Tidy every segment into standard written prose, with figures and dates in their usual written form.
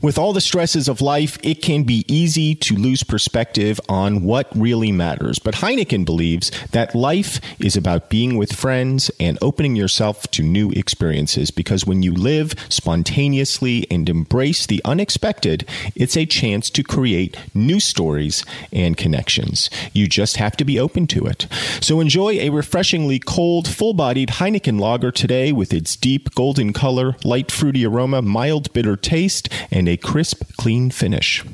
With all the stresses of life, it can be easy to lose perspective on what really matters. But Heineken believes that life is about being with friends and opening yourself to new experiences. Because when you live spontaneously and embrace the unexpected, it's a chance to create new stories and connections. You just have to be open to it. So enjoy a refreshingly cold, full-bodied Heineken lager today with its deep golden color, light fruity aroma, mild bitter taste, and a crisp, clean finish.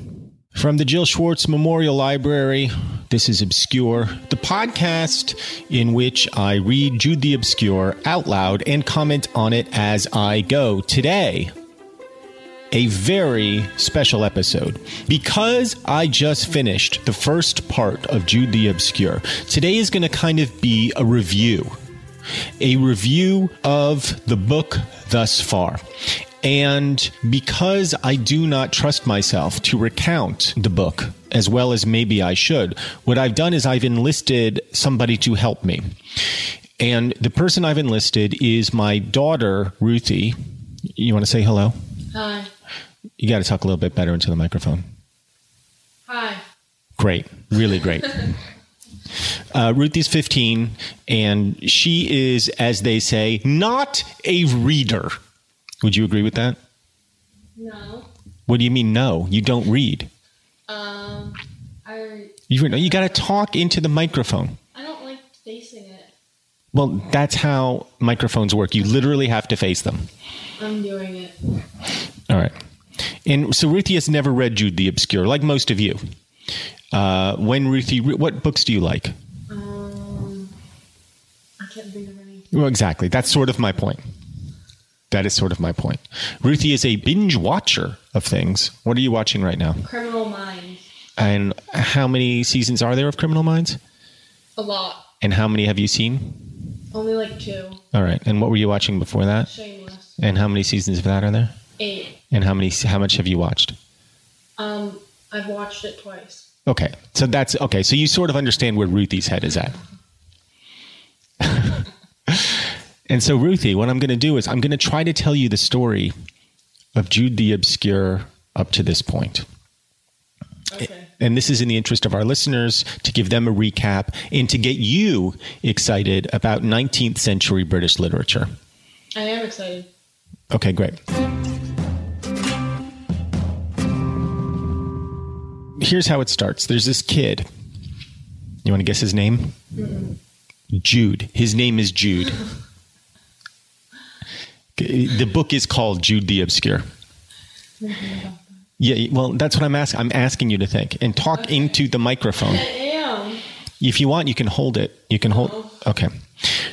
From the Jill Schwartz Memorial Library, this is Obscure, the podcast in which I read Jude the Obscure out loud and comment on it as I go. Today, a very special episode, because I just finished the first part of Jude the Obscure. Today is going to kind of be a review of the book thus far. And because I do not trust myself to recount the book as well as maybe I should, what I've done is I've enlisted somebody to help me. And the person I've enlisted is my daughter, Ruthie. You want to say hello? Hi. You got to talk a little bit better into the microphone. Hi. Great. Really great. Ruthie's 15, and she is, as they say, not a reader. Would you agree with that? No. What do you mean, no? You don't read. You got to talk into the microphone. I don't like facing it. Well, that's how microphones work. You literally have to face them. I'm doing it. All right. And so Ruthie has never read Jude the Obscure, like most of you. What books do you like? I can't think of any. Well, exactly. That's sort of my point. Ruthie is a binge watcher of things. What are you watching right now? Criminal Minds. And how many seasons are there of Criminal Minds? A lot. And how many have you seen? Only like 2. All right. And what were you watching before that? Shameless. And how many seasons of that are there? 8. And how much have you watched? I've watched it twice. Okay. So that's okay. So you sort of understand where Ruthie's head is at. And so, Ruthie, what I'm going to do is I'm going to try to tell you the story of Jude the Obscure up to this point. Okay. And this is in the interest of our listeners to give them a recap and to get you excited about 19th century British literature. I am excited. Okay, great. Here's how it starts. There's this kid. You want to guess his name? Mm-hmm. Jude. His name is Jude. The book is called Jude the Obscure. Yeah, well, that's what I'm asking. I'm asking you to think and talk into the microphone. I am. If you want, you can hold it. You can hold. Okay.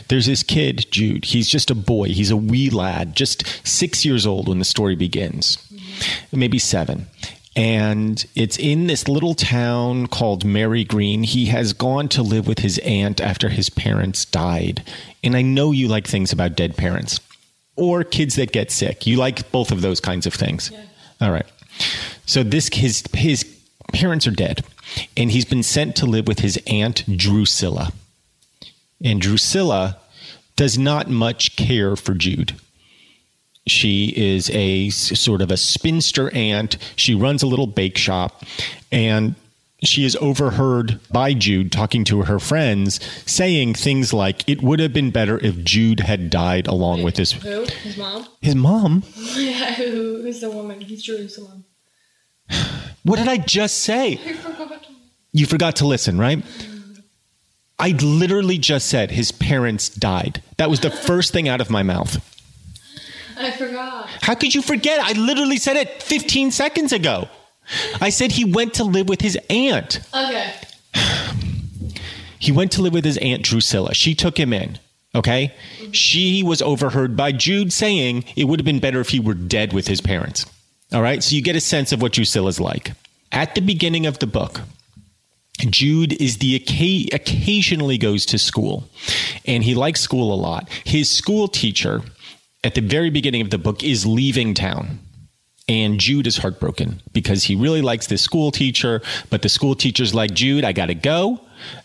There's this kid, Jude. He's just a boy. He's a wee lad, just 6 years old when the story begins. Mm-hmm. maybe seven. And it's in this little town called Mary Green. He has gone to live with his aunt after his parents died. And I know you like things about dead parents or kids that get sick. You like both of those kinds of things. Yeah. All right. So this his parents are dead, and he's been sent to live with his aunt Drusilla. And Drusilla does not much care for Jude. She is a sort of a spinster aunt. She runs a little bake shop, and she is overheard by Jude talking to her friends, saying things like, it would have been better if Jude had died along with his... Who? His mom? His mom? Yeah, who's the woman? He's Jerusalem. What did I just say? I forgot. You forgot to listen, right? I literally just said his parents died. That was the first thing out of my mouth. I forgot. How could you forget? I literally said it 15 seconds ago. I said he went to live with his aunt. Okay. He went to live with his aunt Drusilla. She took him in. Okay. Mm-hmm. She was overheard by Jude saying it would have been better if he were dead with his parents. All right. So you get a sense of what Drusilla's like. At the beginning of the book, Jude is the occasionally goes to school, and he likes school a lot. His school teacher at the very beginning of the book is leaving town, and Jude is heartbroken because he really likes this school teacher, but the school teacher's like, Jude, I got to go.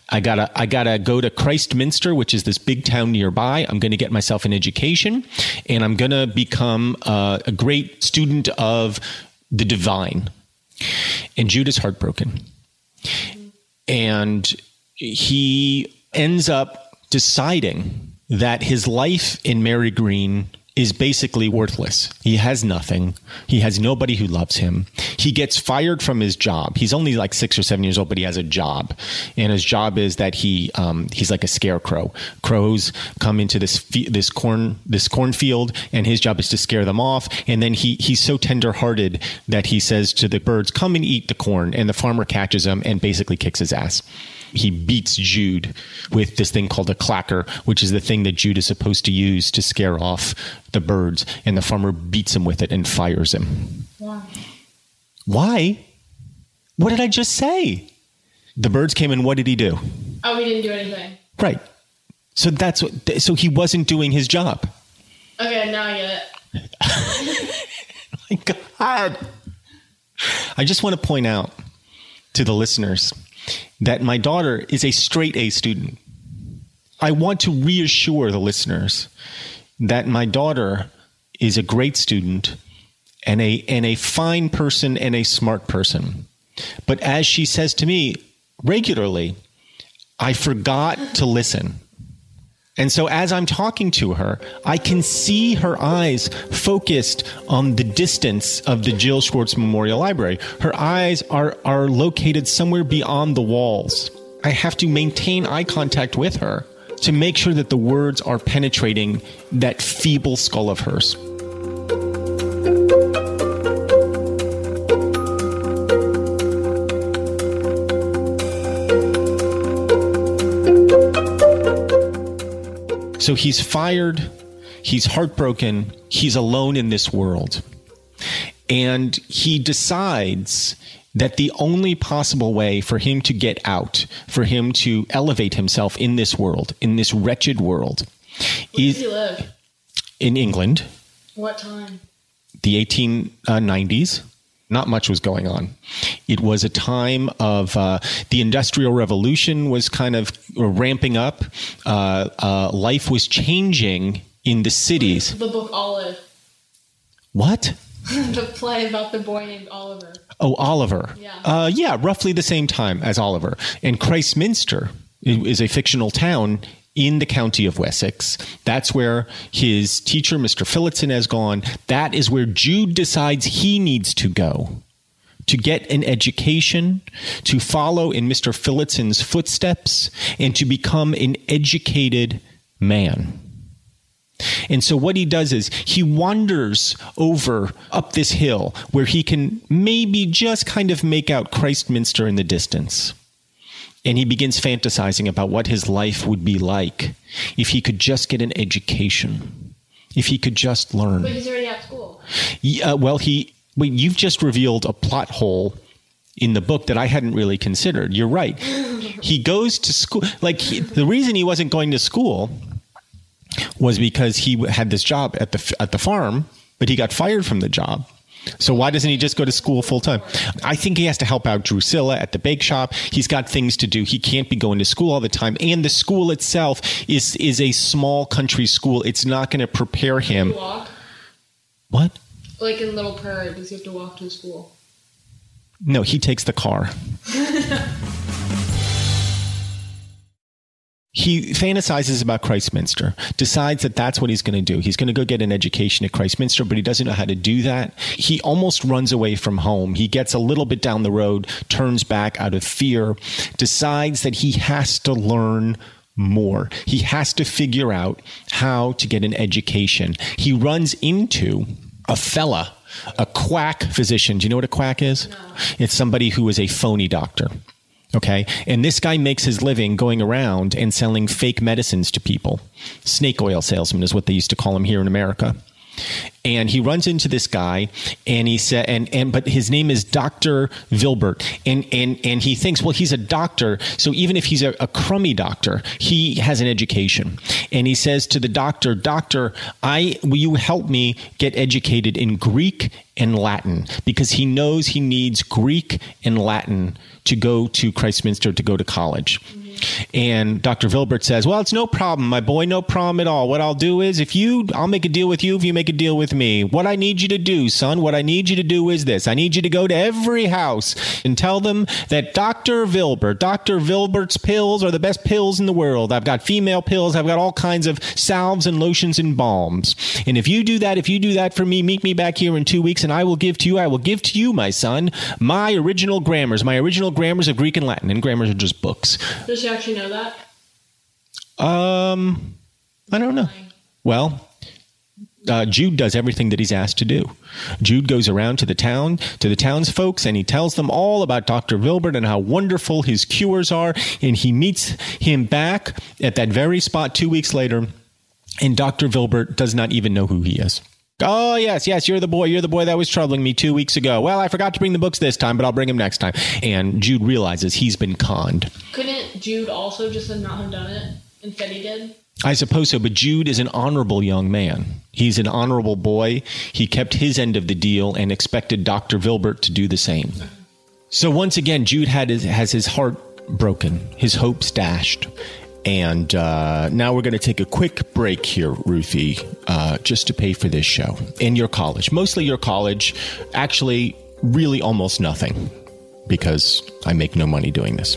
I gotta go to Christminster, which is this big town nearby. I'm going to get myself an education, and I'm going to become a great student of the divine. And Jude is heartbroken, and he ends up deciding that his life in Mary Green is basically worthless. He has nothing. He has nobody who loves him. He gets fired from his job. He's only like 6 or 7 years old, but he has a job. And his job is that he's like a scarecrow. Crows come into this cornfield, and his job is to scare them off. And then he's so tenderhearted that he says to the birds, come and eat the corn. And the farmer catches him and basically kicks his ass. He beats Jude with this thing called a clacker, which is the thing that Jude is supposed to use to scare off the birds. And the farmer beats him with it and fires him. Why? Why? What did I just say? The birds came and what did he do? Oh, he didn't do anything. Right. So that's what. So he wasn't doing his job. Okay, now I get it. My God. I just want to point out to the listeners that my daughter is a straight A student. I want to reassure the listeners that my daughter is a great student and a fine person and a smart person. But as she says to me regularly, I forgot to listen. And so as I'm talking to her, I can see her eyes focused on the distance of the Jill Schwartz Memorial Library. Her eyes are located somewhere beyond the walls. I have to maintain eye contact with her to make sure that the words are penetrating that feeble skull of hers. So he's fired, he's heartbroken, he's alone in this world. And he decides that the only possible way for him to get out, for him to elevate himself in this world, in this wretched world. Where does he live? In England. What time? The 1890s. Not much was going on. It was a time of the Industrial Revolution was kind of ramping up. Life was changing in the cities. The book Olive. What? The play about the boy named Oliver. Oh, Oliver. Yeah. Yeah, roughly the same time as Oliver. And Christminster is a fictional town in the county of Wessex. That's where his teacher, Mr. Phillotson, has gone. That is where Jude decides he needs to go to get an education, to follow in Mr. Phillotson's footsteps, and to become an educated man. And so what he does is he wanders over up this hill where he can maybe just kind of make out Christminster in the distance. And he begins fantasizing about what his life would be like if he could just get an education, if he could just learn. But he's already at school. Yeah, well, he wait, you've just revealed a plot hole in the book that I hadn't really considered. You're right. He goes to school. Like, the reason he wasn't going to school was because he had this job at the farm, but he got fired from the job. So why doesn't he just go to school full time? I think he has to help out Drusilla at the bake shop. He's got things to do. He can't be going to school all the time. And the school itself is a small country school. It's not going to prepare him. You walk? What? Like in Little Prairie, does he have to walk to school? No, he takes the car. He fantasizes about Christminster, decides that that's what he's going to do. He's going to go get an education at Christminster, but he doesn't know how to do that. He almost runs away from home. He gets a little bit down the road, turns back out of fear, decides that he has to learn more. He has to figure out how to get an education. He runs into a fella, a quack physician. Do you know what a quack is? No. It's somebody who is a phony doctor. Okay. And this guy makes his living going around and selling fake medicines to people. Snake oil salesman is what they used to call him here in America. And he runs into this guy and he said, but his name is Dr. Vilbert. And he thinks, well, he's a doctor. So even if he's a crummy doctor, he has an education. And he says to the doctor, will you help me get educated in Greek and Latin? Because he knows he needs Greek and Latin to go to Christminster, to go to college. And Dr. Vilbert says, well, it's no problem, my boy, no problem at all. What I'll do is I'll make a deal with you if you make a deal with me. What I need you to do, son, what I need you to do is this. I need you to go to every house and tell them that Dr. Vilbert's pills are the best pills in the world. I've got female pills. I've got all kinds of salves and lotions and balms. And if you do that for me, meet me back here in 2 weeks and I will give to you, my son, my original grammars of Greek and Latin. And grammars are just books. Does she actually know that? I don't know. Well, Jude does everything that he's asked to do. Jude goes around to the townsfolks, and he tells them all about Dr. Vilbert and how wonderful his cures are. And he meets him back at that very spot 2 weeks later, and Dr. Vilbert does not even know who he is. Oh, yes, you're the boy that was troubling me 2 weeks ago. Well, I forgot to bring the books this time, but I'll bring them next time. And Jude realizes he's been conned. Couldn't Jude also just not have done it? Instead he did? I suppose so, but Jude is an honorable young man. He's an honorable boy. He kept his end of the deal and expected Dr. Vilbert to do the same. So once again, Jude has his heart broken, his hopes dashed. And now we're going to take a quick break here, Ruthie, just to pay for this show and your college. Mostly your college. Actually, really almost nothing, because I make no money doing this.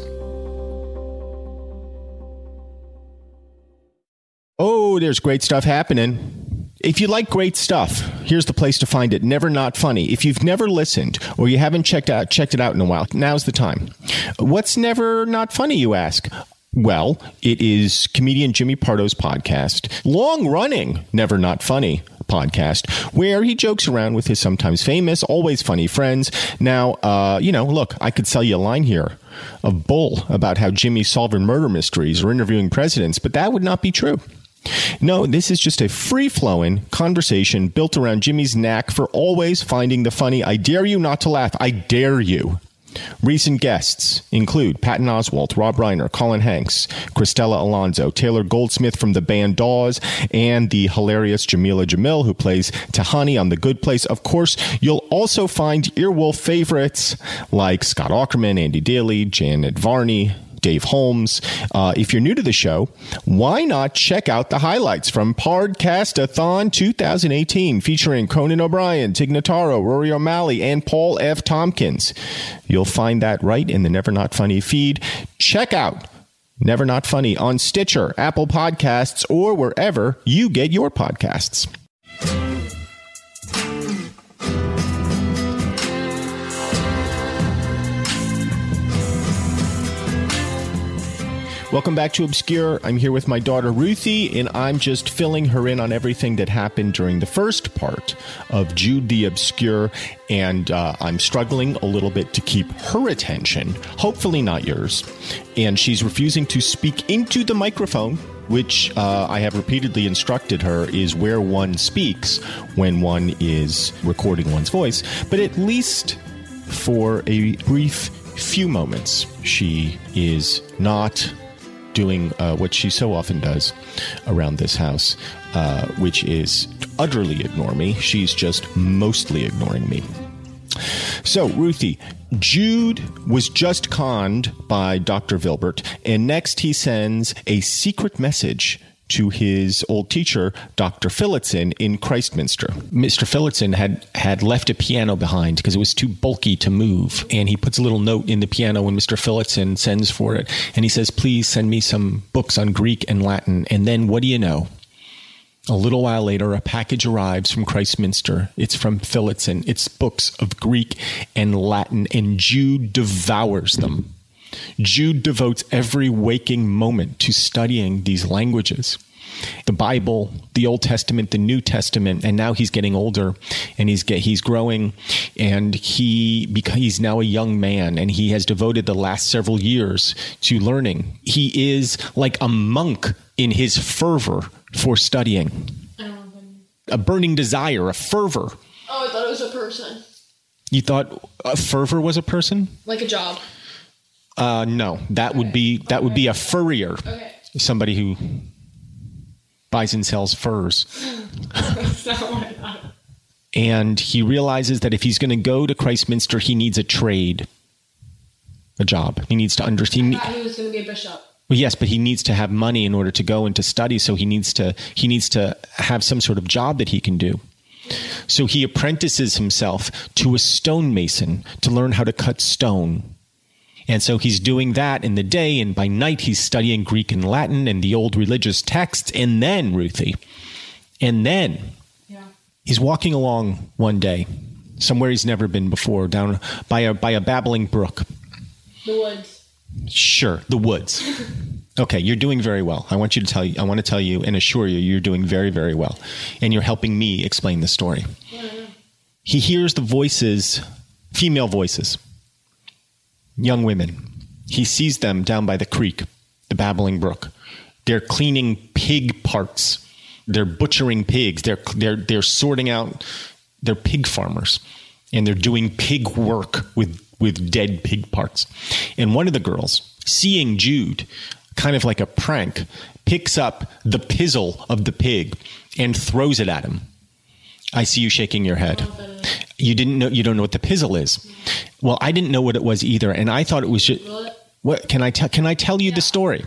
Oh, there's great stuff happening. If you like great stuff, here's the place to find it. Never Not Funny. If you've never listened or you haven't checked it out in a while, now's the time. What's Never Not Funny, you ask? Well, it is comedian Jimmy Pardo's podcast, long-running Never Not Funny podcast, where he jokes around with his sometimes famous, always funny friends. Now, look, I could sell you a line here of bull about how Jimmy's solving murder mysteries or interviewing presidents, but that would not be true. No, this is just a free-flowing conversation built around Jimmy's knack for always finding the funny. I dare you not to laugh. I dare you. Recent guests include Patton Oswalt, Rob Reiner, Colin Hanks, Cristela Alonso, Taylor Goldsmith from the band Dawes, and the hilarious Jamila Jamil, who plays Tahani on The Good Place. Of course, you'll also find Earwolf favorites like Scott Aukerman, Andy Daly, Janet Varney, Dave Holmes. If you're new to the show, why not check out the highlights from Podcastathon 2018 featuring Conan O'Brien, Tignataro, Rory O'Malley, and Paul F. Tompkins. You'll find that right in the Never Not Funny feed. Check out Never Not Funny on Stitcher, Apple Podcasts, or wherever you get your podcasts. Welcome back to Obscure. I'm here with my daughter, Ruthie, and I'm just filling her in on everything that happened during the first part of Jude the Obscure, and I'm struggling a little bit to keep her attention, hopefully not yours, and she's refusing to speak into the microphone which I have repeatedly instructed her is where one speaks when one is recording one's voice. But at least for a brief few moments, she is not doing what she so often does around this house, which is utterly ignore me. She's just mostly ignoring me. So, Ruthie, Jude was just conned by Dr. Vilbert, and next he sends a secret message to his old teacher, Dr. Phillotson, in Christminster. Mr. Phillotson had left a piano behind because it was too bulky to move, and he puts a little note in the piano, and Mr. Phillotson sends for it, and he says, please send me some books on Greek and Latin. And then, what do you know? A little while later, a package arrives from Christminster. It's from Phillotson. It's books of Greek and Latin, and Jude devours them. Jude devotes every waking moment to studying these languages. The Bible, the Old Testament, the New Testament, and now he's getting older, and he's growing, and he's now a young man, and he has devoted the last several years to learning. He is like a monk in his fervor for studying. A burning desire, a fervor. Oh, I thought it was a person. You thought a fervor was a person? Like a job. No, that okay. would be a furrier. Okay. Somebody who buys and sells furs. That's not what I thought. And he realizes that if he's going to go to Christminster, he needs a trade, a job. He needs to understand. I thought he was going to be a bishop. Well, yes, but he needs to have money in order to go and to study. So he needs to have some sort of job that he can do. So he apprentices himself to a stonemason to learn how to cut stone. And so he's doing that in the day, and by night he's studying Greek and Latin and the old religious texts. And then, Ruthie, he's walking along one day, somewhere he's never been before, down by a babbling brook. The woods. Sure, the woods. Okay, you're doing very well. I want to tell you and assure you, you're doing very, very well. And you're helping me explain the story. Yeah. He hears the voices, female voices. Young women. He sees them down by the creek, the babbling brook. They're cleaning pig parts. They're butchering pigs. They're sorting out. They're pig farmers, and they're doing pig work with dead pig parts. And one of the girls, seeing Jude, kind of like a prank, picks up the pizzle of the pig and throws it at him. I see you shaking your head. You didn't know. You don't know what the pizzle is. Well, I didn't know what it was either, and I thought it was just. What can I tell? Can I tell you the story?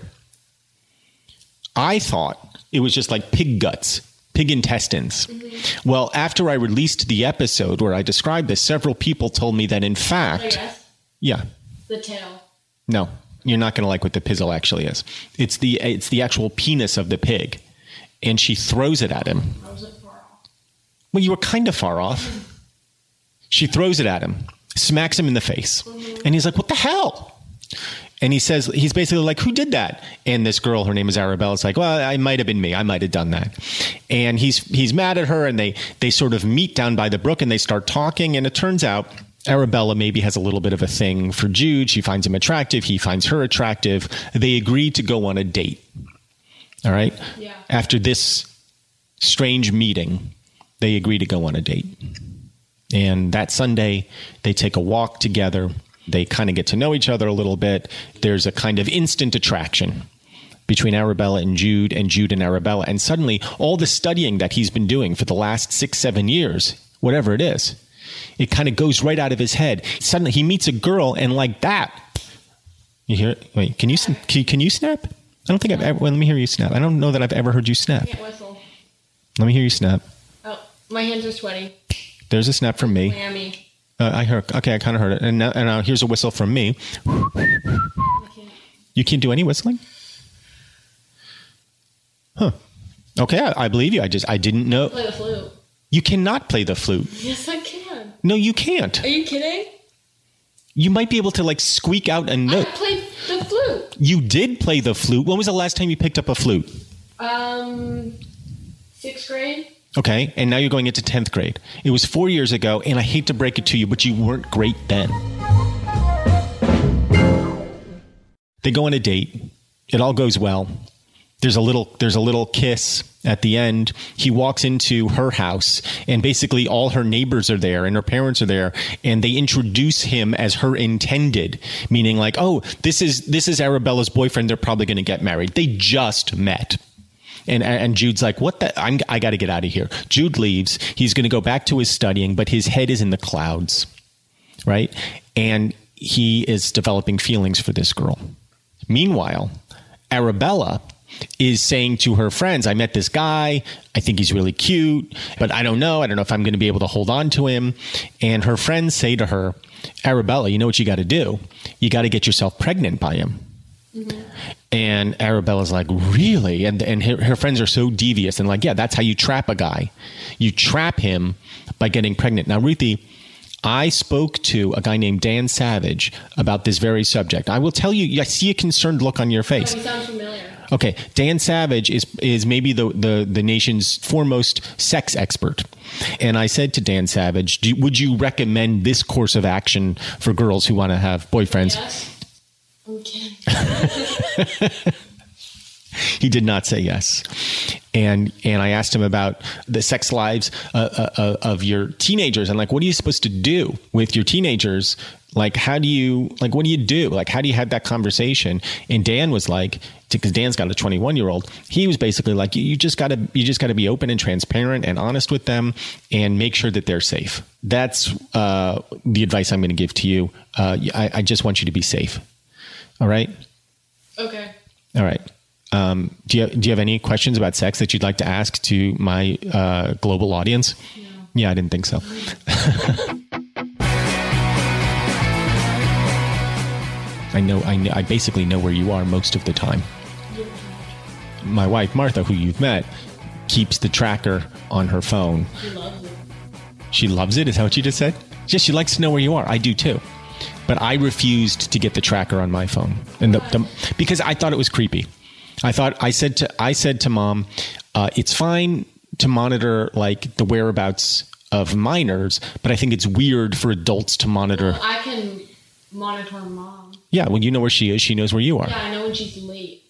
I thought it was just like pig guts, pig intestines. Mm-hmm. Well, after I released the episode where I described this, several people told me that in fact, the tail. No, you're not going to like what the pizzle actually is. It's the actual penis of the pig, and she throws it at him. I was far off. Well, you were kind of far off. She throws it at him, smacks him in the face. And he's like, what the hell? And he says, he's basically like, who did that? And this girl, her name is Arabella, is like, well, it might have been me. I might have done that. And he's mad at her, and they sort of meet down by the brook, and they start talking. And it turns out Arabella maybe has a little bit of a thing for Jude. She finds him attractive. He finds her attractive. They agree to go on a date. All right? Yeah. After this strange meeting, they agree to go on a date. And that Sunday, they take a walk together. They kind of get to know each other a little bit. There's a kind of instant attraction between Arabella and Jude and Arabella. And suddenly, all the studying that he's been doing for the last 6-7 years, whatever it is, it kind of goes right out of his head. Suddenly, he meets a girl, and like that, you hear it? Wait, can you snap? I don't think I've ever. Well, let me hear you snap. I don't know that I've ever heard you snap. I can't whistle. Let me hear you snap. Oh, my hands are sweaty. There's a snap from me. Miami. I heard. Okay, I kind of heard it. And now here's a whistle from me. You can't do any whistling? Huh. Okay, I believe you. I didn't know. Play the flute. You cannot play the flute. Yes, I can. No, you can't. Are you kidding? You might be able to like squeak out a note. I played the flute. You did play the flute. When was the last time you picked up a flute? 6th grade. Okay, and now you're going into 10th grade. It was 4 years ago, and I hate to break it to you, but you weren't great then. They go on a date. It all goes well. There's a little kiss at the end. He walks into her house and basically all her neighbors are there and her parents are there, and they introduce him as her intended, meaning like, oh, this is Arabella's boyfriend. They're probably going to get married. They just met. And Jude's like, what the? I got to get out of here. Jude leaves. He's going to go back to his studying, but his head is in the clouds. Right. And he is developing feelings for this girl. Meanwhile, Arabella is saying to her friends, I met this guy. I think he's really cute, but I don't know if I'm going to be able to hold on to him. And her friends say to her, Arabella, you know what you got to do? You got to get yourself pregnant by him. Mm-hmm. And Arabella's like, really? And her friends are so devious and like, yeah, that's how you trap a guy. You trap him by getting pregnant. Now, Ruthie, I spoke to a guy named Dan Savage about this very subject. I will tell you, I see a concerned look on your face. Oh, you sound familiar. Okay, Dan Savage is maybe the nation's foremost sex expert. And I said to Dan Savage, would you recommend this course of action for girls who want to have boyfriends? Yes. Okay. He did not say yes. And I asked him about the sex lives of your teenagers. And like, what are you supposed to do with your teenagers? Like, how do you, like, what do? Like, how do you have that conversation? And Dan was like, because Dan's got a 21-year-old, he was basically like, you just gotta be open and transparent and honest with them and make sure that they're safe. That's the advice I'm going to give to you. I just want you to be safe. All right. Okay. All right. Do you have any questions about sex that you'd like to ask to my global audience? No. Yeah, I didn't think so. I know. I basically know where you are most of the time. Yeah. My wife, Martha, who you've met, keeps the tracker on her phone. She loves it. She loves it? Is that what you just said? Yes, she likes to know where you are. I do too. But I refused to get the tracker on my phone, and because I thought it was creepy. I said to Mom, it's fine to monitor like the whereabouts of minors, but I think it's weird for adults to monitor. Well, I can monitor Mom. Yeah, well, you know where she is. She knows where you are. Yeah, I know when she's late.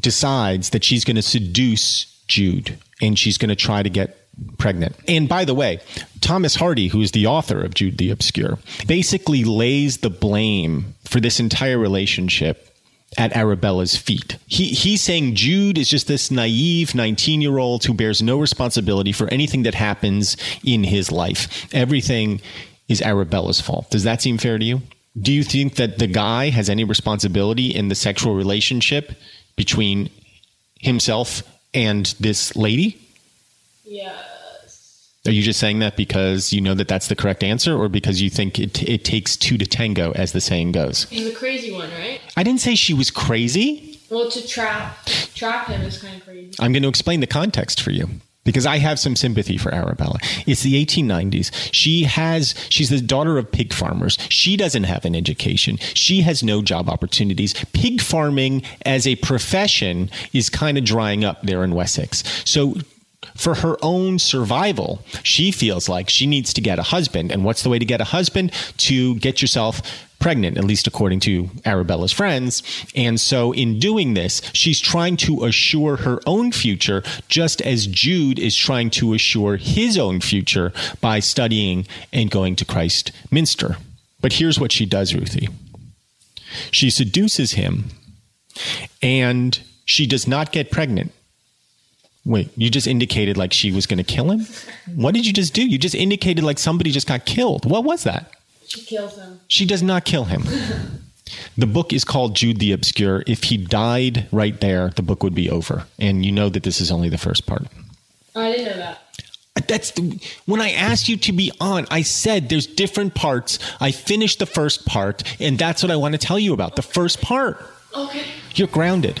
Decides that she's going to seduce Jude, and she's going to try to get pregnant. And by the way, Thomas Hardy, who is the author of Jude the Obscure, basically lays the blame for this entire relationship at Arabella's feet. He's saying Jude is just this naive 19-year-old who bears no responsibility for anything that happens in his life. Everything is Arabella's fault. Does that seem fair to you? Do you think that the guy has any responsibility in the sexual relationship between himself and this lady? Yes. Are you just saying that because you know that that's the correct answer, or because you think it takes two to tango, as the saying goes? He's a crazy one, right? I didn't say she was crazy. Well, to trap him is kind of crazy. I'm going to explain the context for you, because I have some sympathy for Arabella. It's the 1890s. She's the daughter of pig farmers. She doesn't have an education. She has no job opportunities. Pig farming as a profession is kind of drying up there in Wessex. So for her own survival, she feels like she needs to get a husband. And what's the way to get a husband? To get yourself pregnant, at least according to Arabella's friends. And so in doing this, she's trying to assure her own future, just as Jude is trying to assure his own future by studying and going to Christminster. But here's what she does, Ruthie. She seduces him, and she does not get pregnant. Wait, you just indicated like she was going to kill him? What did you just do? You just indicated like somebody just got killed. What was that? She kills him. She does not kill him. The book is called Jude the Obscure. If he died right there, the book would be over. And you know that this is only the first part. Oh, I didn't know that. When I asked you to be on, I said there's different parts. I finished the first part, and that's what I want to tell you about, the first part. Okay. You're grounded.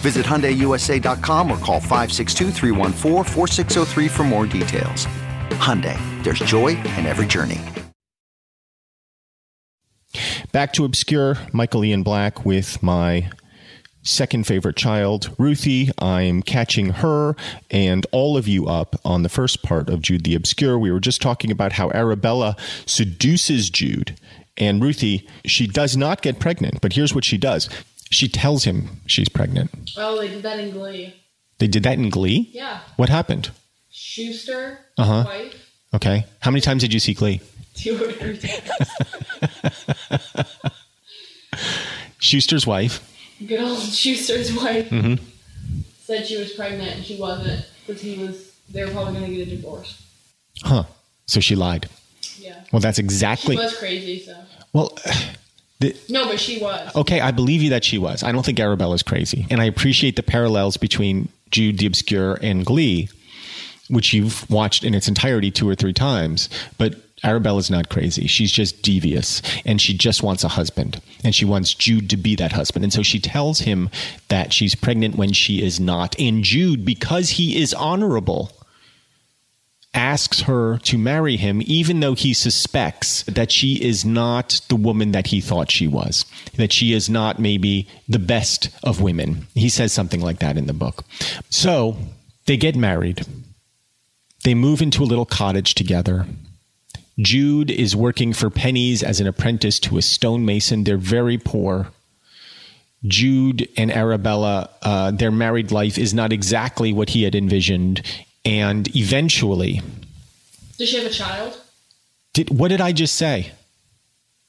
Visit HyundaiUSA.com or call 562-314-4603 for more details. Hyundai, there's joy in every journey. Back to Obscure, Michael Ian Black with my second favorite child, Ruthie. I'm catching her and all of you up on the first part of Jude the Obscure. We were just talking about how Arabella seduces Jude, and Ruthie, she does not get pregnant, but here's what she does. She tells him she's pregnant. Oh, they did that in Glee. They did that in Glee? Yeah. What happened? Schuster, wife. Okay. How many times did you see Glee? 200 times. Schuster's wife. Good old Schuster's wife said she was pregnant and she wasn't because they were probably going to get a divorce. Huh. So she lied. Yeah. Well, that's exactly. She was crazy, so. Well, no, but she was. Okay, I believe you that she was. I don't think Arabella's crazy. And I appreciate the parallels between Jude the Obscure and Glee, which you've watched in its entirety 2 or 3 times. But Arabella's not crazy. She's just devious, and she just wants a husband, and she wants Jude to be that husband. And so she tells him that she's pregnant when she is not. And Jude, because he is honorable, asks her to marry him, even though he suspects that she is not the woman that he thought she was, that she is not maybe the best of women. He says something like that in the book. So they get married. They move into a little cottage together. Jude is working for pennies as an apprentice to a stonemason. They're very poor. Jude and Arabella, their married life is not exactly what he had envisioned. And eventually... Does she have a child? What did I just say?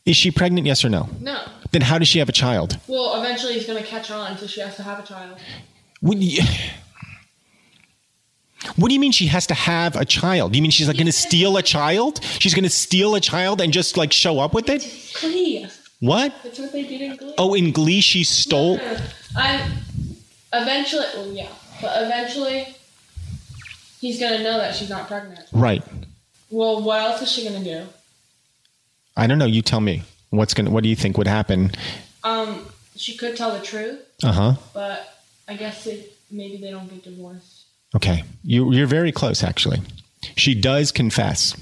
Is she pregnant, yes or no? No. Then how does she have a child? Well, eventually he's going to catch on, so she has to have a child. What do you mean she has to have a child? You mean she's going to steal a child? She's going to steal a child and just show up with it? It's Glee. What? That's what they did in Glee. Oh, in Glee she stole? No. Eventually he's going to know that she's not pregnant. Right. Well, what else is she going to do? I don't know. You tell me. What do you think would happen? She could tell the truth. Uh-huh. But I guess maybe they don't get divorced. Okay. You're very close, actually. She does confess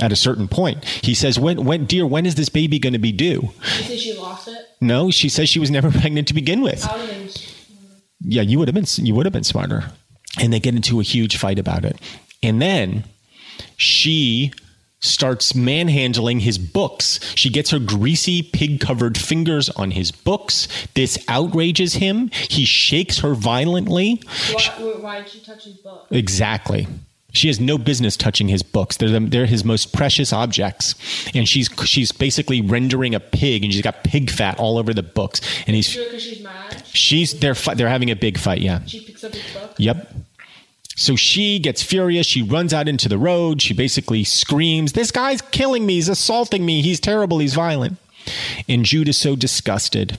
at a certain point. He says, when is this baby going to be due? She says she lost it? No, she says she was never pregnant to begin with. I would have been smarter. Yeah, you would have been smarter. And they get into a huge fight about it. And then she starts manhandling his books. She gets her greasy, pig-covered fingers on his books. This outrages him. He shakes her violently. Why did she touch his books? Exactly. She has no business touching his books. They're his most precious objects. And she's basically rendering a pig, and she's got pig fat all over the books. And he's because she's mad. They're having a big fight. Yeah. She picks up his book. Yep. So she gets furious. She runs out into the road. She basically screams, "This guy's killing me. He's assaulting me. He's terrible. He's violent." And Jude is so disgusted.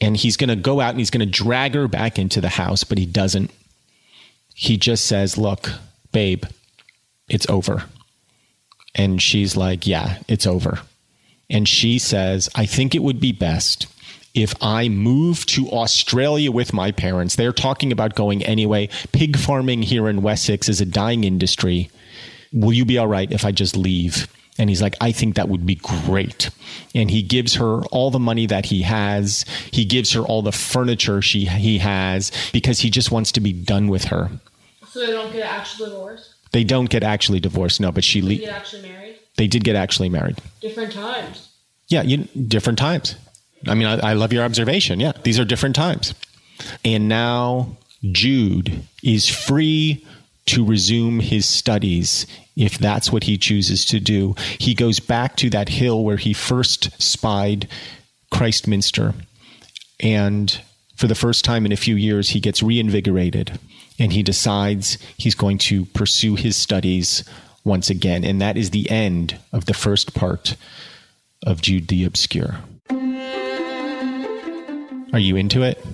And he's going to go out and he's going to drag her back into the house, but he doesn't. He just says, "Look, babe, it's over." And she's like, "Yeah, it's over." And she says, "I think it would be best if I move to Australia with my parents." They're talking about going anyway. Pig farming here in Wessex is a dying industry. "Will you be all right if I just leave And he's like, I think that would be great. And he gives her all the money that he has. He gives her all the furniture he has because he just wants to be done with her. So they don't get actually divorced? They don't get actually divorced, no. But she... Did they get actually married? They did get actually married. Different times. Yeah, different times. I mean, I love your observation. Yeah, these are different times. And now Jude is free to resume his studies if that's what he chooses to do. He goes back to that hill where he first spied Christminster. And for the first time in a few years, he gets reinvigorated. And he decides he's going to pursue his studies once again. And that is the end of the first part of Jude the Obscure. Are you into it?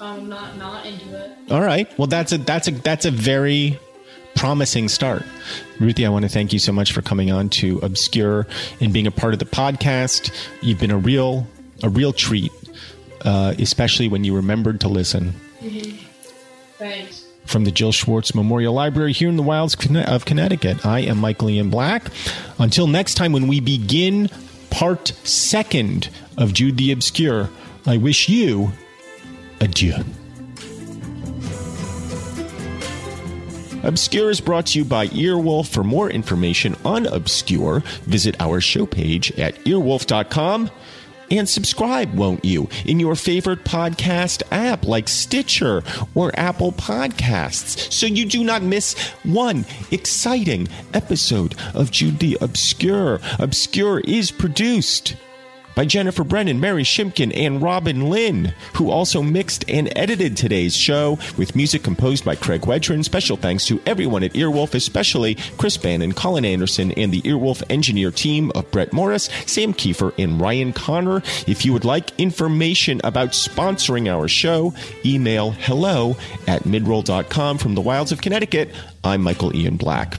I'm not into it. All right. Well, that's a very promising start. Ruthie, I want to thank you so much for coming on to Obscure and being a part of the podcast. You've been a real treat, especially when you remembered to listen. Mm-hmm. Thanks. From the Jill Schwartz Memorial Library here in the wilds of Connecticut, I am Michael Ian Black. Until next time when we begin part 2 of Jude the Obscure, I wish you adieu. Obscure is brought to you by Earwolf. For more information on Obscure, visit our show page at earwolf.com. And subscribe, won't you, in your favorite podcast app like Stitcher or Apple Podcasts, so you do not miss one exciting episode of Jude the Obscure. Obscure is produced by Jennifer Brennan, Mary Shimkin, and Robin Lynn, who also mixed and edited today's show with music composed by Craig Wedren. Special thanks to everyone at Earwolf, especially Chris Bannon, Colin Anderson, and the Earwolf engineer team of Brett Morris, Sam Kiefer, and Ryan Connor. If you would like information about sponsoring our show, email hello@midroll.com. From the wilds of Connecticut, I'm Michael Ian Black.